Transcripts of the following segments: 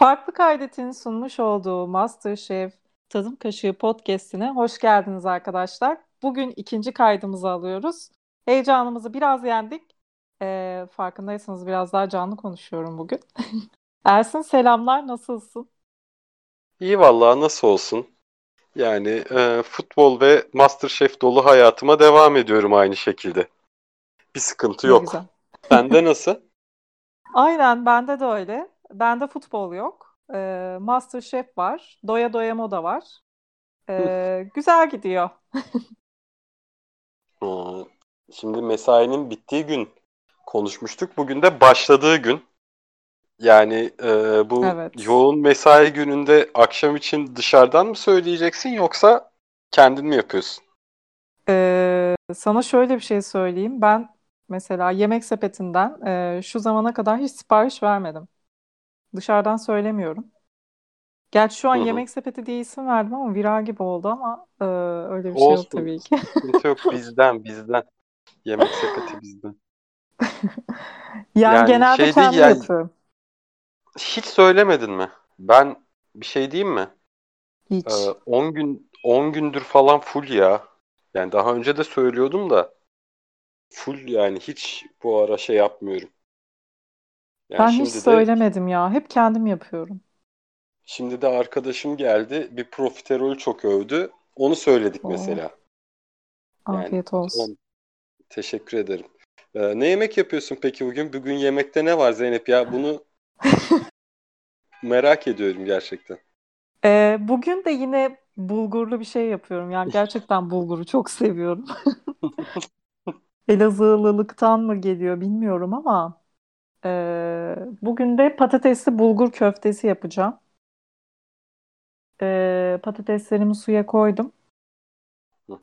Farklı Kaydet'in sunmuş olduğu MasterChef Tadım Kaşığı Podcast'ine hoş geldiniz arkadaşlar. Bugün ikinci kaydımızı alıyoruz. Heyecanımızı biraz yendik. Farkındaysanız biraz daha canlı konuşuyorum bugün. Ersin selamlar, nasılsın? İyi vallahi, nasıl olsun? Yani futbol ve MasterChef dolu hayatıma devam ediyorum aynı şekilde. Bir sıkıntı yok. Bende nasıl? Aynen, bende de öyle. Bende futbol yok. MasterChef var. Doya Doya Moda var. Güzel gidiyor. Şimdi mesainin bittiği gün konuşmuştuk. Bugün de başladığı gün. Yani bu evet. Yoğun mesai gününde akşam için dışarıdan mı söyleyeceksin yoksa kendin mi yapıyorsun? Sana şöyle bir şey söyleyeyim. Ben mesela Yemek Sepeti'nden şu zamana kadar hiç sipariş vermedim. Dışarıdan söylemiyorum. Gerçi şu an Yemek Sepeti diye isim verdim ama viral gibi oldu ama öyle bir olsun. Şey yok tabii ki. Hiç yok, bizden. Yemek Sepeti bizden. yani genelde şey kendim yapıyorum. Hiç söylemedin mi? Ben bir şey diyeyim mi? Hiç. 10 gündür falan full ya. Yani daha önce de söylüyordum da full yani hiç bu ara şey yapmıyorum. Yani ben hiç söylemedim ya. Hep kendim yapıyorum. Şimdi de arkadaşım geldi. Bir profiterol çok övdü. Onu söyledik mesela. Afiyet olsun. Teşekkür ederim. Ne yemek yapıyorsun peki bugün? Bugün yemekte ne var Zeynep ya? Bunu merak ediyorum gerçekten. Bugün de yine bulgurlu bir şey yapıyorum. Yani gerçekten bulguru çok seviyorum. Elazığlılıktan mı geliyor bilmiyorum ama bugün de patatesli bulgur köftesi yapacağım. Patateslerimi suya koydum.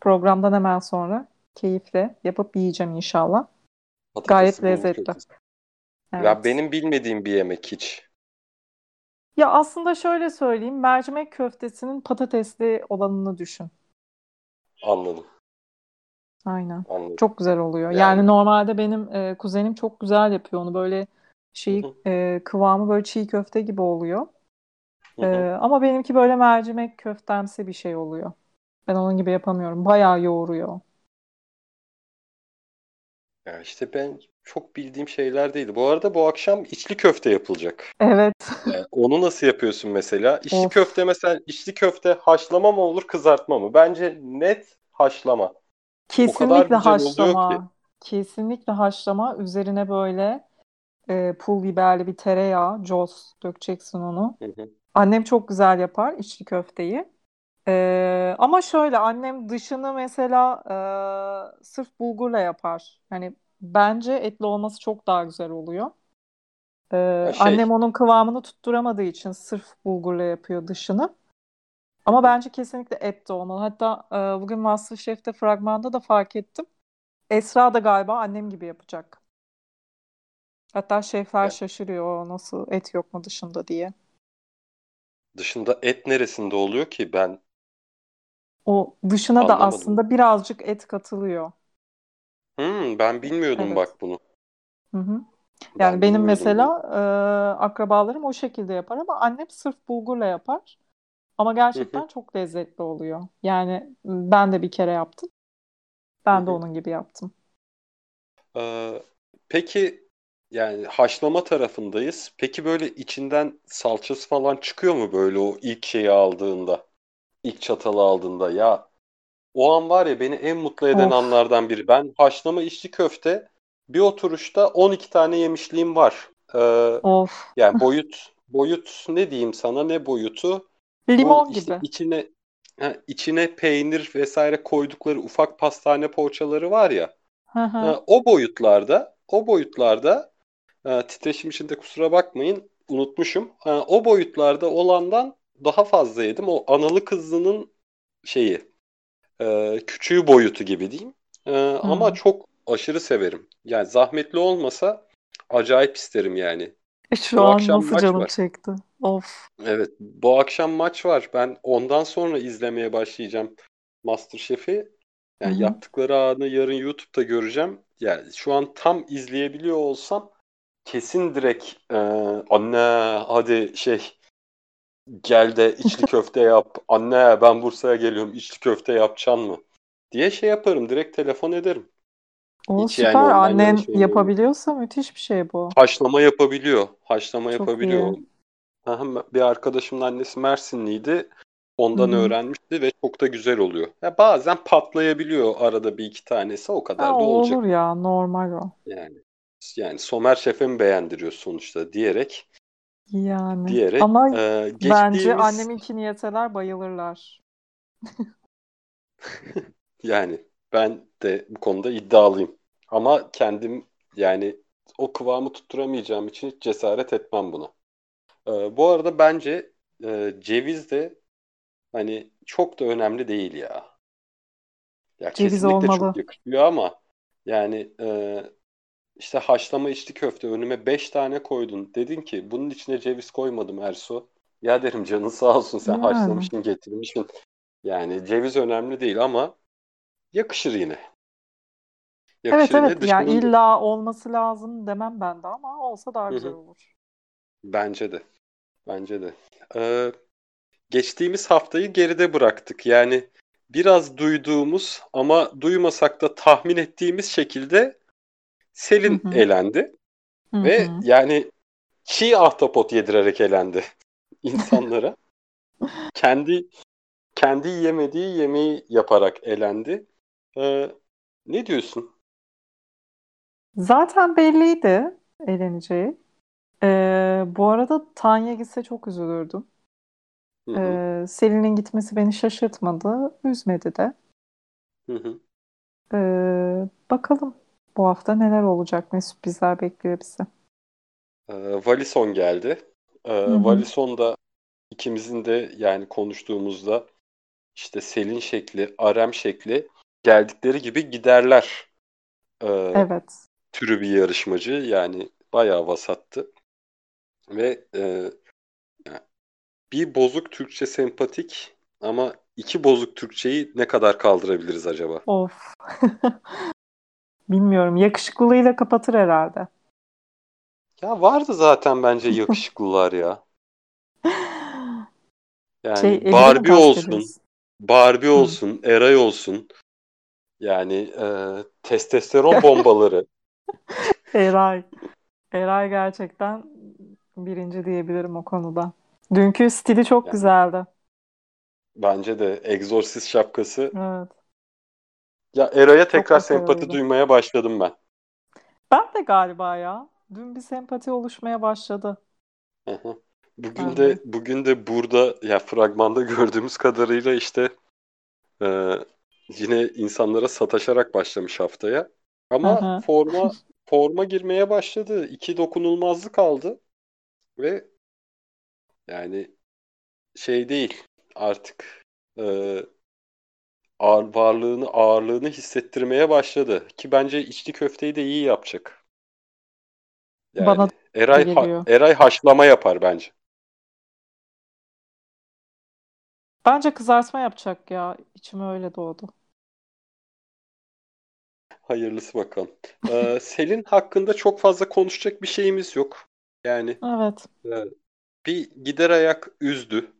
Programdan hemen sonra keyifle yapıp yiyeceğim inşallah. Patatesli gayet lezzetli. Evet. Ya benim bilmediğim bir yemek hiç. Ya aslında şöyle söyleyeyim. Mercimek köftesinin patatesli olanını düşün. Anladım. Aynen. Anladım. Çok güzel oluyor. Yani normalde benim kuzenim çok güzel yapıyor onu. Böyle kıvamı böyle çiğ köfte gibi oluyor. Ama benimki böyle mercimek köftemsi bir şey oluyor. Ben onun gibi yapamıyorum. Bayağı yoğuruyor. Ya işte ben çok bildiğim şeyler değildi. Bu arada bu akşam içli köfte yapılacak. Evet. Yani onu nasıl yapıyorsun mesela? İçli köfte haşlama mı olur, kızartma mı? Bence net haşlama. Kesinlikle haşlama. Kesinlikle haşlama. Üzerine böyle pul biberli bir tereyağı, coz dökeceksin onu. Annem çok güzel yapar içli köfteyi. Ama şöyle annem dışını mesela sırf bulgurla yapar. Hani bence etli olması çok daha güzel oluyor. Annem onun kıvamını tutturamadığı için sırf bulgurla yapıyor dışını. Ama bence kesinlikle et de olmalı. Hatta bugün MasterChef'te fragmanda da fark ettim. Esra da galiba annem gibi yapacak. Hatta şefler şaşırıyor nasıl et yok mu dışında diye. Dışında et neresinde oluyor ki ben? O dışına anlamadım. Da aslında birazcık et katılıyor. Ben bilmiyordum bak bunu. Hı-hı. Yani ben benim mesela akrabalarım o şekilde yapar ama annem sırf bulgurla yapar. Ama gerçekten çok lezzetli oluyor. Yani ben de bir kere yaptım. Ben de onun gibi yaptım. Peki yani haşlama tarafındayız. Peki böyle içinden salçası falan çıkıyor mu böyle o ilk şeyi aldığında? İlk çatalı aldığında ya o an var ya beni en mutlu eden anlardan biri. Ben haşlama içli köfte bir oturuşta 12 tane yemişliğim var. Yani boyut ne diyeyim sana ne boyutu? Limon işte gibi. İçine peynir vesaire koydukları ufak pastane poğaçaları var ya. O boyutlarda titreşim içinde kusura bakmayın unutmuşum. O boyutlarda olandan daha fazla yedim. O analı kızının şeyi küçüğü boyutu gibi diyeyim. Ama çok aşırı severim. Yani zahmetli olmasa acayip isterim yani. Şu an nasıl canım çekti. Of. Evet, bu akşam maç var. Ben ondan sonra izlemeye başlayacağım MasterChef'i. Yani yaptıkları anı yarın YouTube'da göreceğim. Yani şu an tam izleyebiliyor olsam kesin direkt anne hadi gel de içli köfte yap. Anne ben Bursa'ya geliyorum, içli köfte yapacaksın mı? Diye şey yaparım, direkt telefon ederim. O süper yani, annen şey yapabiliyorsa müthiş bir şey bu. Haşlama yapabiliyor. Haşlama çok yapabiliyor. İyi. Bir arkadaşımın annesi Mersinliydi. Ondan öğrenmişti ve çok da güzel oluyor. Ya bazen patlayabiliyor arada bir iki tanesi, o kadar da olacak. Olur ya, normal o. Yani Somer Şef'i mi beğendiriyor sonuçta diyerek. Yani. Diyerek, ama bence anneminkini yeseler bayılırlar. Yani ben de bu konuda iddialıyım. Ama kendim yani o kıvamı tutturamayacağım için hiç cesaret etmem buna. Bu arada bence ceviz de hani çok da önemli değil ya. Ya ceviz kesinlikle olmalı. Çok yakışıyor ama yani işte haşlama içli köfte önüme 5 tane koydun. Dedin ki bunun içine ceviz koymadım Ersu. Ya derim canın sağ olsun sen haşlamışsın getirmişsin. Yani ceviz önemli değil ama yakışır yine. Yakışır evet yine yani illa olması lazım demem ben de ama olsa daha güzel olur. Bence de. Geçtiğimiz haftayı geride bıraktık. Yani biraz duyduğumuz ama duymasak da tahmin ettiğimiz şekilde Selin elendi. Ve yani çiğ ahtapot yedirerek elendi insanlara. Kendi yemediği yemeği yaparak elendi. Ne diyorsun? Zaten belliydi eleneceği. Bu arada Tanya gitse çok üzülürdüm. Selin'in gitmesi beni şaşırtmadı, üzmedi de. Bakalım bu hafta neler olacak, ne sürprizler bekliyor bizi. Wallison geldi. Wallison da ikimizin de yani konuştuğumuzda işte Selin şekli, Arem şekli geldikleri gibi giderler. Evet. Türü bir yarışmacı yani bayağı vasattı. Ve bir bozuk Türkçe sempatik ama iki bozuk Türkçeyi ne kadar kaldırabiliriz acaba? Of. Bilmiyorum. Yakışıklılığıyla kapatır herhalde. Ya vardı zaten bence yakışıklılar ya. Yani Barbie olsun, Eray olsun. Yani testosteron bombaları. Eray gerçekten birinci diyebilirim o konuda. Dünkü stili çok güzeldi. Bence de egzorsist şapkası. Evet. Ya Eray'a tekrar sempati duymaya başladım ben. Ben de galiba ya. Dün bir sempati oluşmaya başladı. Bugün de burada ya fragmanda gördüğümüz kadarıyla işte yine insanlara sataşarak başlamış haftaya. Ama forma girmeye başladı. 2 dokunulmazlık aldı ve yani şey değil artık ağırlığını hissettirmeye başladı. Ki bence içli köfteyi de iyi yapacak. Yani bana Eray haşlama yapar bence. Bence kızartma yapacak ya. İçime öyle doğdu. Hayırlısı bakalım. Selin hakkında çok fazla konuşacak bir şeyimiz yok. Yani evet. Bir gider ayak üzdü.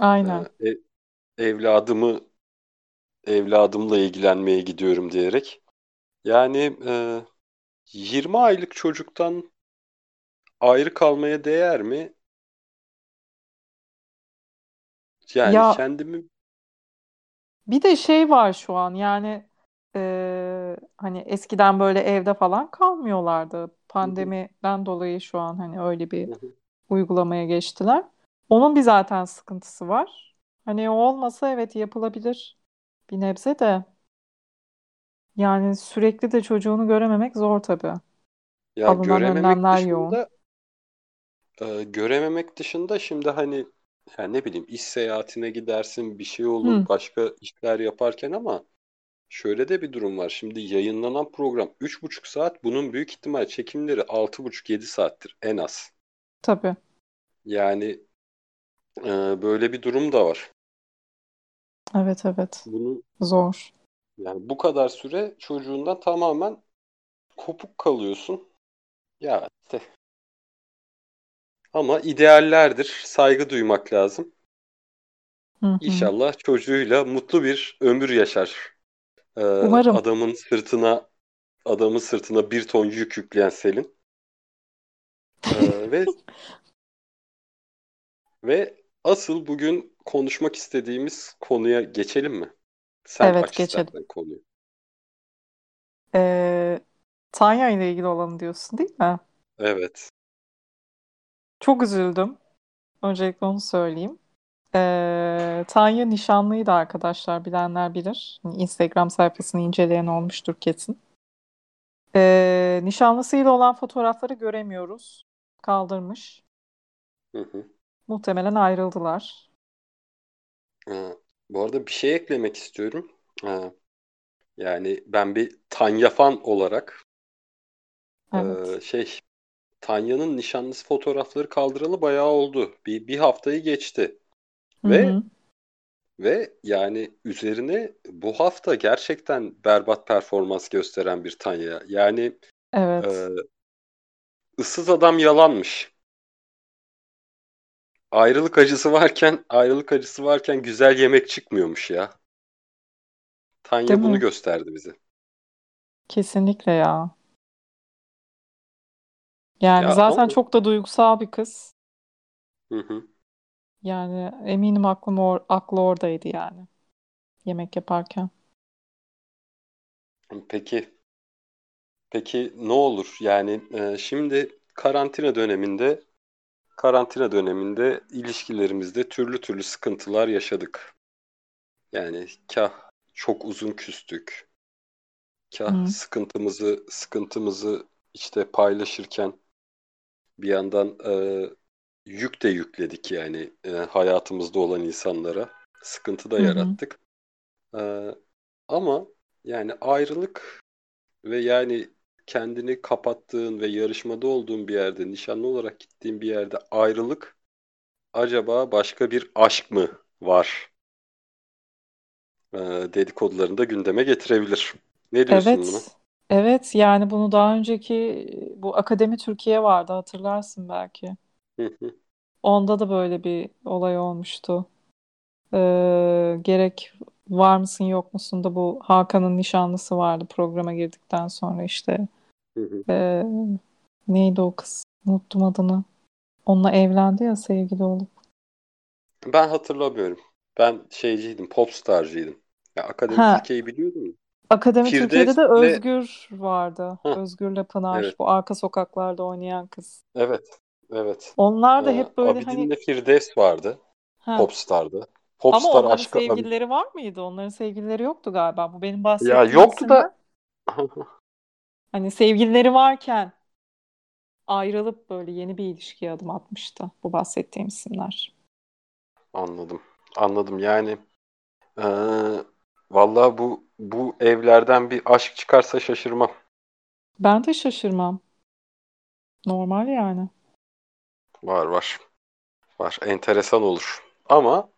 Aynen. Evladımla ilgilenmeye gidiyorum diyerek. Yani 20 aylık çocuktan ayrı kalmaya değer mi? Yani ya, kendimi... Bir de şey var şu an yani hani eskiden böyle evde falan kalmıyorlardı. Pandemiden dolayı şu an hani öyle bir uygulamaya geçtiler. Onun bir zaten sıkıntısı var. Hani o olmasa evet yapılabilir bir nebze de. Yani sürekli de çocuğunu görememek zor tabii. Ya alınan önlemler yoğun. Görememek dışında şimdi hani yani ne bileyim iş seyahatine gidersin bir şey olur başka işler yaparken ama şöyle de bir durum var. Şimdi yayınlanan program 3,5 saat. Bunun büyük ihtimal çekimleri 6,5-7 saattir en az. Tabii. Yani böyle bir durum da var. Evet. Bunu, zor. Yani bu kadar süre çocuğundan tamamen kopuk kalıyorsun. Ya işte Ama ideallerdir. Saygı duymak lazım. Hı-hı. İnşallah çocuğuyla mutlu bir ömür yaşar. Umarım. Adamın sırtına 1 ton yük yükleyen Selin. Ve asıl bugün konuşmak istediğimiz konuya geçelim mi? Sen evet, geçelim. Konuyu. Tanya ile ilgili olanı diyorsun değil mi? Evet. Çok üzüldüm. Öncelikle onu söyleyeyim. Tanya nişanlıydı arkadaşlar. Bilenler bilir. Instagram sayfasını inceleyen olmuştur kesin. Nişanlısıyla olan fotoğrafları göremiyoruz. Kaldırmış. Hı. Muhtemelen ayrıldılar. Bu arada bir şey eklemek istiyorum. Yani ben bir Tanya fan olarak evet. Tanya'nın nişanlısı fotoğrafları kaldıralı bayağı oldu. Bir haftayı geçti. Hı-hı. Ve yani üzerine bu hafta gerçekten berbat performans gösteren bir Tanya. Yani evet. Issız adam yalanmış. Ayrılık acısı varken güzel yemek çıkmıyormuş ya. Tanya değil bunu mi? Gösterdi bize. Kesinlikle ya. Yani ya zaten ama... çok da duygusal bir kız. Hı. Yani eminim aklı oradaydı yani. Yemek yaparken. Peki ne olur? Yani şimdi karantina döneminde ilişkilerimizde türlü türlü sıkıntılar yaşadık. Yani kah çok uzun küstük. Kah sıkıntımızı işte paylaşırken bir yandan yük de yükledik yani hayatımızda olan insanlara. Sıkıntı da yarattık. Ama yani ayrılık ve yani kendini kapattığın ve yarışmada olduğun bir yerde, nişanlı olarak gittiğin bir yerde ayrılık, acaba başka bir aşk mı var? Dedikodularını da gündeme getirebilir. Ne diyorsun evet, buna? Evet, yani bunu daha önceki bu Akademi Türkiye vardı, hatırlarsın belki. Onda da böyle bir olay olmuştu. Gerek var mısın yok musun da bu Hakan'ın nişanlısı vardı programa girdikten sonra işte. Neydi o kız? Unuttum adını. Onunla evlendi ya sevgili olup. Ben hatırlamıyorum. Ben Popstar'cıydım. Ya, Akademi Türkiye'yi biliyordun mu? Akademi Firdevs Türkiye'de de Özgür vardı. Özgür'le Pınar. Evet. Bu arka sokaklarda oynayan kız. Evet. Onlar da hep böyle Abidin'le hani... Firdevs vardı. Popstar'da. Popstar ama onların sevgilileri var mıydı? Onların sevgilileri yoktu galiba. Bu benim bahsettiğim. Ya yoktu da. Hani sevgilileri varken ayrılıp böyle yeni bir ilişkiye adım atmıştı. Bu bahsettiğim isimler. Anladım. Yani vallahi bu evlerden bir aşk çıkarsa şaşırmam. Ben de şaşırmam. Normal yani. Var. Enteresan olur. Ama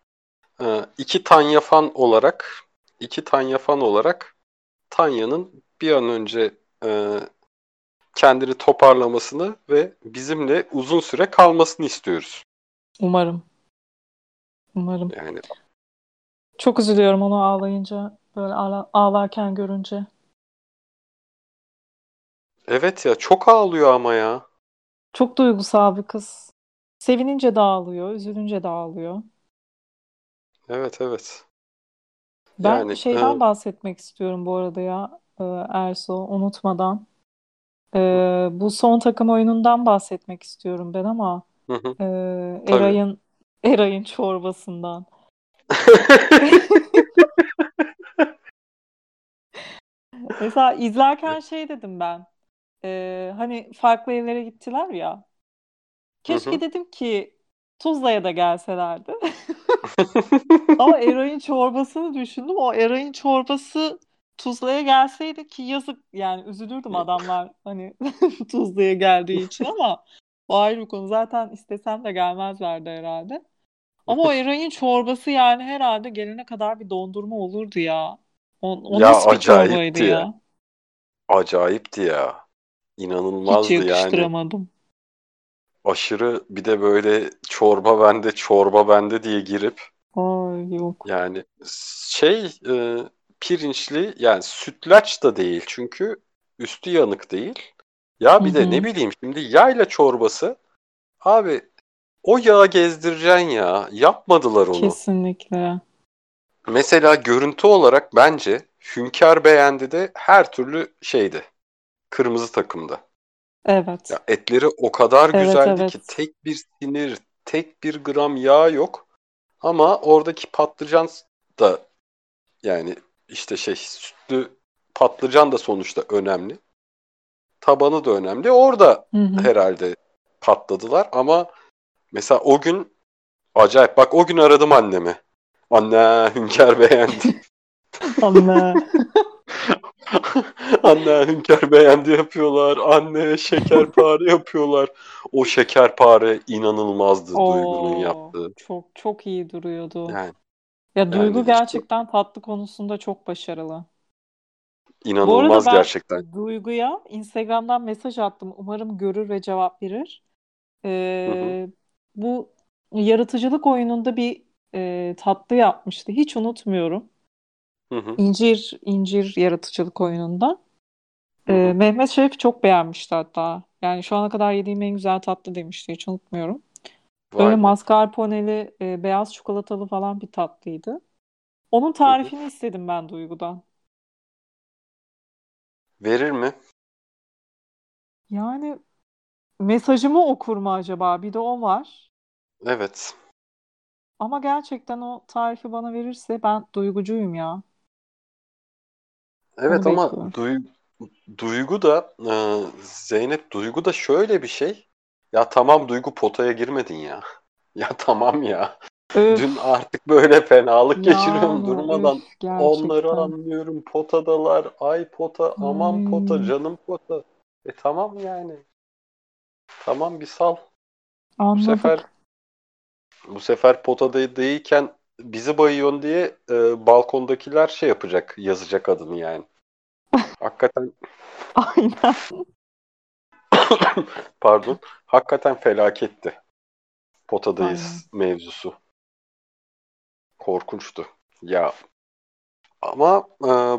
iki Tanya fan olarak Tanya'nın bir an önce kendini toparlamasını ve bizimle uzun süre kalmasını istiyoruz. Umarım. Yani çok üzülüyorum onu ağlayınca, böyle ağlarken görünce. Evet ya, çok ağlıyor ama ya. Çok duygusal bir kız. Sevinince de ağlıyor, üzülünce de ağlıyor. Evet. Ben şeyden bahsetmek istiyorum bu arada ya Erso, unutmadan. Bu son takım oyunundan bahsetmek istiyorum ben ama Eray'ın çorbasından. Mesela izlerken dedim ben. Hani farklı evlere gittiler ya. Keşke dedim ki Tuzla'ya da gelselerdi. Ama Eray'ın çorbasını düşündüm. O Eray'ın çorbası Tuzla'ya gelseydi ki yazık yani, üzülürdüm adamlar hani Tuzla'ya geldiği için, ama o ayrı bir konu. Zaten istesem de gelmezlerdi herhalde. Ama o Eray'ın çorbası yani herhalde gelene kadar bir dondurma olurdu ya. O ya, nasıl bir çorbaydı ya? Acayipti ya. İnanılmazdı yani. Hiç yakıştıramadım. aşırı bir de böyle çorba bende diye girip ay yok. Yani pirinçli, yani sütlaç da değil çünkü üstü yanık değil. Ya bir Hı-hı. de ne bileyim şimdi yayla çorbası abi, o yağı gezdireceksin ya, yapmadılar onu. Kesinlikle. Mesela görüntü olarak bence Hünkar beğendi de her türlü şeydi. Kırmızı takımda. Evet. Ya etleri o kadar güzeldi evet. ki tek bir sinir, tek bir gram yağ yok. Ama oradaki patlıcan da yani işte sütlü patlıcan da sonuçta önemli. Tabanı da önemli. Orada Hı-hı. herhalde patladılar ama mesela o gün acayip. Bak o gün aradım annemi. Anne Hünkar beğendi. Anne. Anne Hünkar beğendi yapıyorlar. Anne şekerpare yapıyorlar. O şekerpare inanılmazdı Duygu'nun yaptığı. Çok çok iyi duruyordu. Yani Duygu gerçekten tatlı konusunda çok başarılı. İnanılmaz gerçekten. Bu arada ben Duygu'ya Instagram'dan mesaj attım. Umarım görür ve cevap verir. Bu yaratıcılık oyununda bir tatlı yapmıştı. Hiç unutmuyorum. Hı-hı. İncir yaratıcılık oyununda. Mehmet Şef çok beğenmişti hatta. Yani şu ana kadar yediğim en güzel tatlı demişti. Hiç unutmuyorum. Vay böyle be. Mascarpone'li, beyaz çikolatalı falan bir tatlıydı. Onun tarifini Hı-hı. istedim ben Duygu'dan. Verir mi? Yani mesajımı okur mu acaba? Bir de o var. Evet. Ama gerçekten o tarifi bana verirse ben Duygucuyum ya. Evet onu ama Duygu da şöyle bir şey. Ya tamam Duygu potaya girmedin ya. Ya tamam ya. Öf. Dün artık böyle fenalık geçiriyorum durmadan. Öf, onları anlıyorum. Potadalar. Ay pota. Aman pota. Canım pota. Tamam yani. Tamam bir sal. Anladık. Bu sefer potada değilken bizi bayıyorsun diye balkondakiler yapacak, yazacak adını yani. Hakikaten. Aynen. Pardon. Hakikaten felaketti. Potadayız Aynen. mevzusu. Korkunçtu. Ya. Ama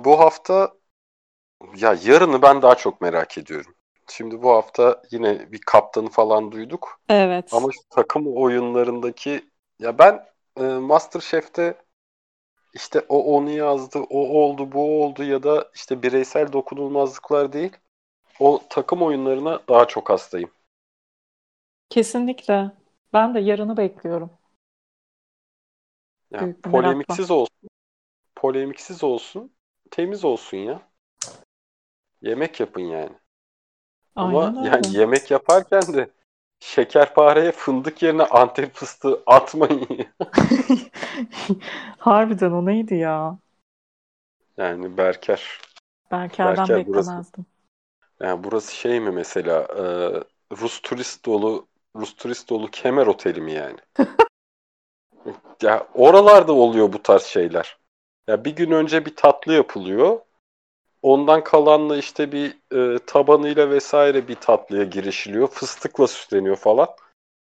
bu hafta yarını ben daha çok merak ediyorum. Şimdi bu hafta yine bir kaptanı falan duyduk. Evet. Ama takım oyunlarındaki ben MasterChef'te işte o onu yazdı, o oldu, bu oldu ya da işte bireysel dokunulmazlıklar değil. O takım oyunlarına daha çok hastayım. Kesinlikle. Ben de yarını bekliyorum. Yani polemiksiz olsun, temiz olsun ya. Yemek yapın yani. Ama yemek yaparken de şekerpareye fındık yerine Antep fıstığı atmayın. Harbiden o neydi ya? Yani Berker. Berker'den beklemezdim. Burası mi mesela Rus turist dolu kemer oteli mi yani? Ya oralarda oluyor bu tarz şeyler. Ya bir gün önce bir tatlı yapılıyor. Ondan kalanla işte bir tabanıyla vesaire bir tatlıya girişiliyor. Fıstıkla süsleniyor falan.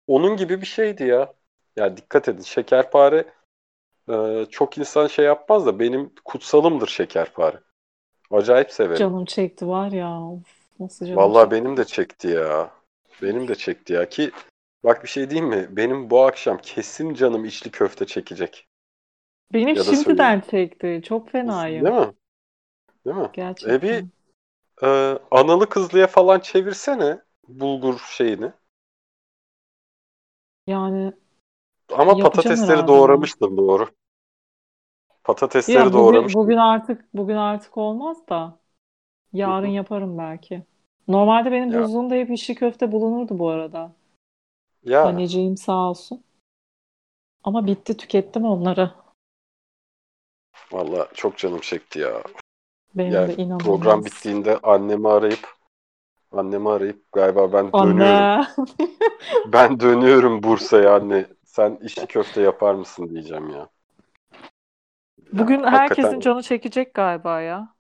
Onun gibi bir şeydi ya. Ya dikkat edin. Şekerpare çok insan yapmaz da benim kutsalımdır şekerpare. Acayip severim. Canım çekti var ya. Nasıl canım Vallahi çekti? Benim de çekti ya. Benim de çekti ya ki bak bir şey diyeyim mi? Benim bu akşam kesin canım içli köfte çekecek. Benim şimdiden çekti. Çok fenayım. Değil mi? Değil mi? Gerçekten. Bir analı kızlıya falan çevirsene bulgur şeyini. Yani ama patatesleri doğramıştım doğru. Patatesleri doğramıştım. Bugün artık olmaz da yarın yaparım belki. Normalde benim buzluğumda hep içli köfte bulunurdu bu arada. Ya. Anneciğim sağ olsun. Ama bitti, tükettim onları. Vallahi çok canım çekti ya. Benim program bittiğinde annemi arayıp galiba ben dönüyorum. Ben dönüyorum Bursa'ya anne. Sen içli köfte yapar mısın diyeceğim ya. Bugün herkesin canı çekecek galiba ya.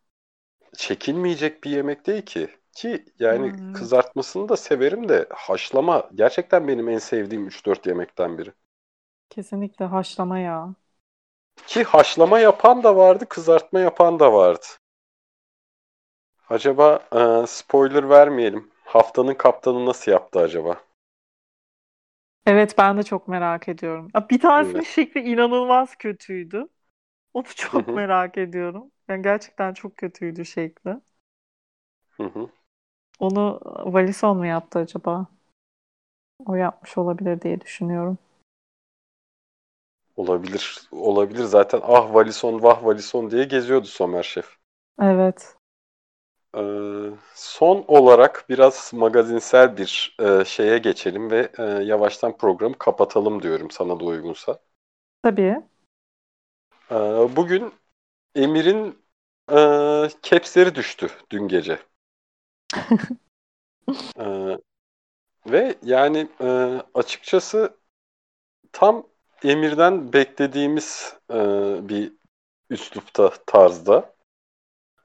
Çekilmeyecek bir yemek değil ki. Ki yani kızartmasını da severim de haşlama gerçekten benim en sevdiğim 3-4 yemekten biri. Kesinlikle haşlama ya. Ki haşlama yapan da vardı, kızartma yapan da vardı. Acaba spoiler vermeyelim. Haftanın kaptanı nasıl yaptı acaba? Evet, ben de çok merak ediyorum. Bir tanesinin şekli inanılmaz kötüydü. Onu çok merak ediyorum. Yani gerçekten çok kötüydü şekli. Onu Wallison mu yaptı acaba? O yapmış olabilir diye düşünüyorum. Olabilir. Olabilir zaten. Ah Wallison, vah Wallison diye geziyordu Somer Şef. Evet. Son olarak biraz magazinsel bir şeye geçelim ve yavaştan programı kapatalım diyorum sana da uygunsa. Tabii. Bugün Emir'in kepsleri düştü dün gece. Ve yani açıkçası tam Emir'den beklediğimiz bir üslupta, tarzda.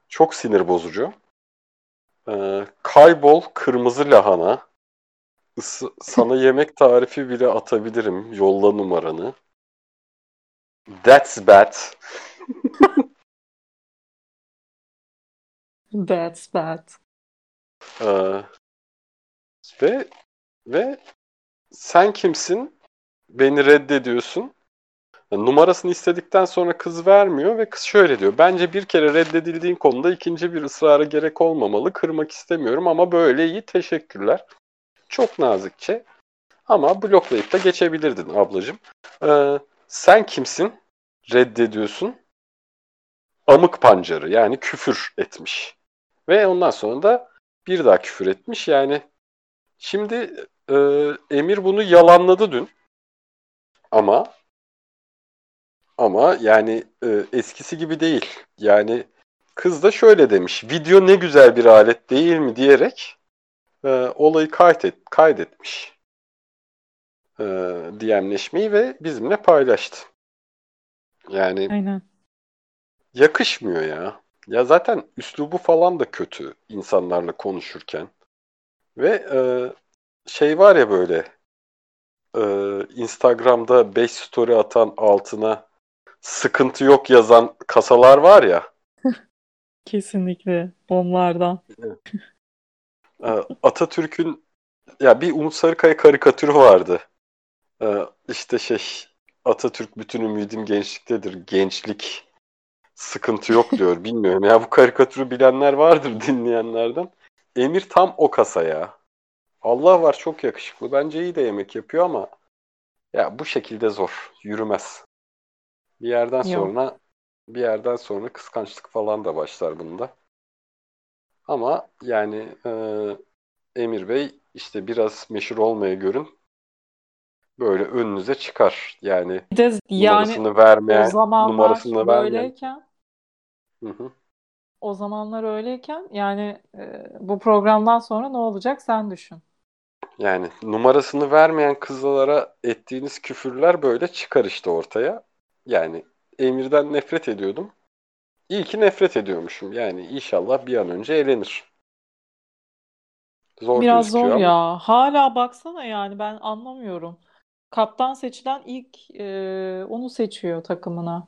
Çok sinir bozucu. Kaybol kırmızı lahana. Sana yemek tarifi bile atabilirim. Yolla numaranı. That's bad. That's bad. Ve sen kimsin? Beni reddediyorsun. Numarasını istedikten sonra kız vermiyor ve kız şöyle diyor. Bence bir kere reddedildiğin konuda ikinci bir ısrara gerek olmamalı. Kırmak istemiyorum ama böyle iyi, teşekkürler. Çok nazikçe. Ama bloklayıp da geçebilirdin ablacığım. Sen kimsin? Reddediyorsun. Amık pancarı, yani küfür etmiş. Ve ondan sonra da bir daha küfür etmiş. Yani şimdi Emir bunu yalanladı dün. Ama yani eskisi gibi değil. Yani kız da şöyle demiş. Video ne güzel bir alet değil mi diyerek olayı kaydetmiş. DM'leşmeyi ve bizimle paylaştı. Yani aynen. Yakışmıyor ya. Ya zaten üslubu falan da kötü insanlarla konuşurken. Ve şey var ya böyle Instagram'da 5 story atan altına sıkıntı yok yazan kasalar var ya. Kesinlikle onlardan. Atatürk'ün ya bir Umut Sarıkaya karikatürü vardı. İşte Atatürk bütün ümidim gençliktedir. Gençlik sıkıntı yok diyor. Bilmiyorum ya, bu karikatürü bilenler vardır dinleyenlerden. Emir tam o kasa ya. Allah var, çok yakışıklı. Bence iyi de yemek yapıyor ama ya bu şekilde zor. Yürümez. Bir yerden sonra kıskançlık falan da başlar bunda. Ama yani Emir Bey işte biraz meşhur olmaya görün. Böyle önünüze çıkar. Yani numarasını vermeyen, numarasını böyleyken, o zamanlar öyleyken yani bu programdan sonra ne olacak sen düşün. Yani numarasını vermeyen kızlara ettiğiniz küfürler böyle çıkar işte ortaya. Yani Emir'den nefret ediyordum. İyi ki nefret ediyormuşum. Yani inşallah bir an önce elenir. Zor biraz zor ama. Ya. Hala baksana yani ben anlamıyorum. Kaptan seçilen ilk onu seçiyor takımına.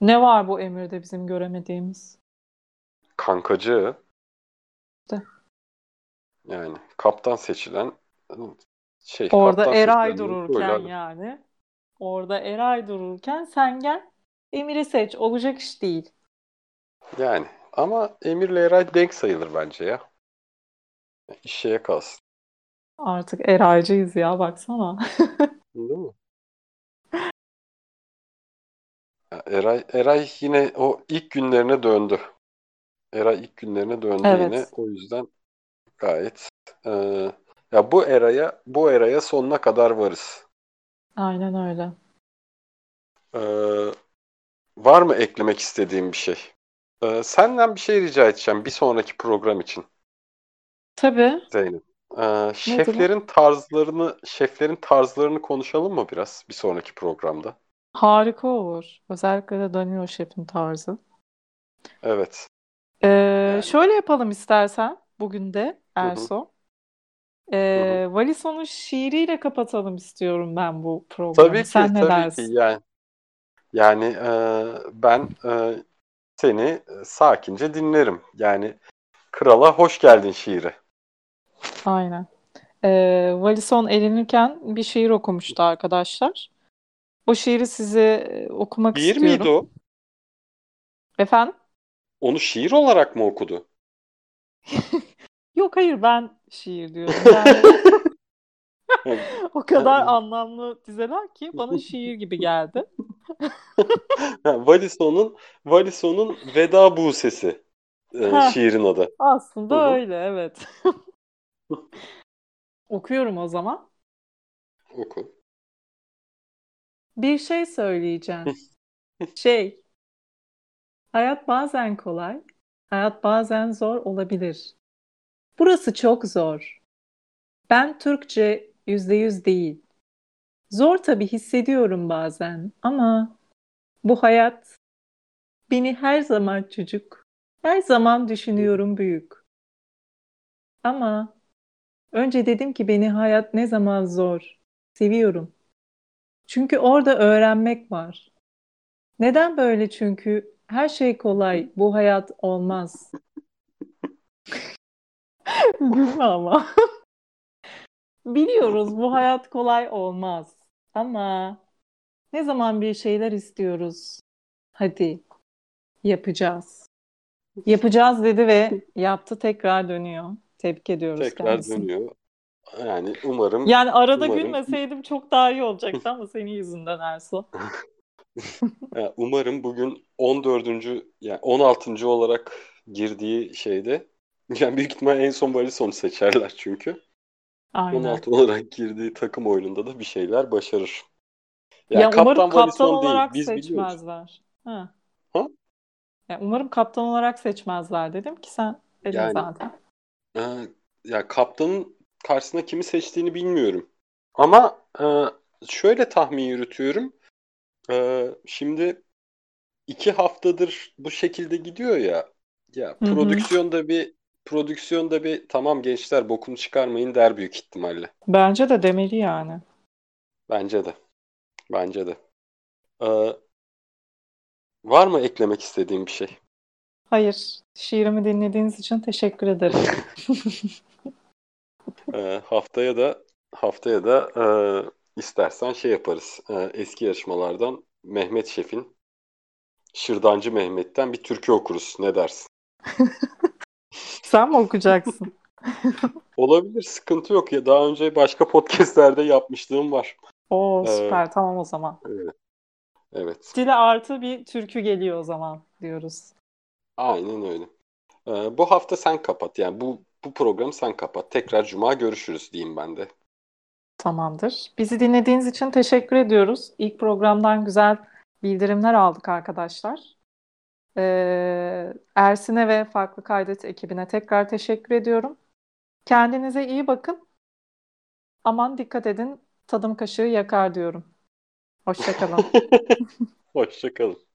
Ne var bu Emir'de bizim göremediğimiz? Kankacı. De. Yani kaptan seçilen orada Eray dururken yani. Orada Eray dururken sen gel Emir'i seç. Olacak iş değil. Yani ama Emir'le Eray denk sayılır bence ya. İş şeye kalsın. Artık Eray'cıyız ya, baksana. Değil mi? Eray yine o ilk günlerine döndü. Evet. Yine. O yüzden gayet ya bu Eray'a sonuna kadar varız. Aynen öyle. Var mı eklemek istediğim bir şey? Senden bir şey rica edeceğim bir sonraki program için. Tabii. Zeynep. Şeflerin tarzlarını konuşalım mı biraz bir sonraki programda? Harika olur. Özellikle de Daniela şefin tarzı. Evet. Yani. Şöyle yapalım istersen. Bugün de Erso. Wallison'un şiiriyle kapatalım istiyorum ben bu programı. Tabii ki. Sen ne dersin? Ki yani. Ben seni sakince dinlerim. Yani krala hoş geldin şiiri. Aynen. Wallison elenirken bir şiir okumuştu arkadaşlar. O şiiri size okumak şiir istiyorum. Şiir miydi o? Efendim? Onu şiir olarak mı okudu? Yok hayır, ben şiir diyorum. Yani... o kadar anlamlı dizeler ki bana şiir gibi geldi. Wallison'un Veda Bu Sesi şiirin adı. Aslında öyle, evet. Okuyorum o zaman. Oku. Bir şey söyleyeceğim. Hayat bazen kolay, hayat bazen zor olabilir. Burası çok zor. Ben Türkçe %100 değil. Zor tabii, hissediyorum bazen ama bu hayat beni her zaman çocuk, her zaman düşünüyorum büyük. Ama önce dedim ki beni hayat ne zaman zor, seviyorum. Çünkü orada öğrenmek var. Neden böyle? Çünkü her şey kolay, bu hayat olmaz. Gülme ama. Biliyoruz bu hayat kolay olmaz. Ama ne zaman bir şeyler istiyoruz, hadi yapacağız. Yapacağız dedi ve yaptı, tekrar dönüyor. Tebrik ediyoruz tekrar kendisini. Dönüyor. Yani umarım... Yani arada gülmeseydim çok daha iyi olacaktı ama senin yüzünden Ersu. Umarım bugün 14. yani 16. olarak girdiği şeyde, yani büyük ihtimal en son Wallison seçerler çünkü. Aynen. 16 olarak girdiği takım oyununda da bir şeyler başarır. Yani ya umarım kaptan olarak değil, seçmezler. Ha? Ya umarım kaptan olarak seçmezler dedim ki sen dedin yani, zaten. Ya kaptanın karşısına kimi seçtiğini bilmiyorum. Ama şöyle tahmin yürütüyorum. Şimdi 2 haftadır bu şekilde gidiyor ya. Ya prodüksiyonda bir tamam gençler bokunu çıkarmayın der büyük ihtimalle. Bence de demeli yani. Bence de. Var mı eklemek istediğin bir şey? Hayır. Şiirimi dinlediğiniz için teşekkür ederim. Haftaya da istersen yaparız. Eski yarışmalardan Mehmet Şef'in Şırdancı Mehmet'ten bir türkü okuruz. Ne dersin? Sen mi okuyacaksın? Olabilir. Sıkıntı yok ya. Daha önce başka podcastlerde yapmışlığım var. Oo süper. Tamam o zaman. Evet. Dile artı bir türkü geliyor o zaman diyoruz. Aynen öyle. Bu hafta sen kapat. Yani bu programı sen kapat. Tekrar Cuma görüşürüz diyeyim ben de. Tamamdır. Bizi dinlediğiniz için teşekkür ediyoruz. İlk programdan güzel bildirimler aldık arkadaşlar. Ersin'e ve Farklı Kaydet ekibine tekrar teşekkür ediyorum. Kendinize iyi bakın. Aman dikkat edin. Tadım kaşığı yakar diyorum. Hoşça kalın. Hoşça kalın.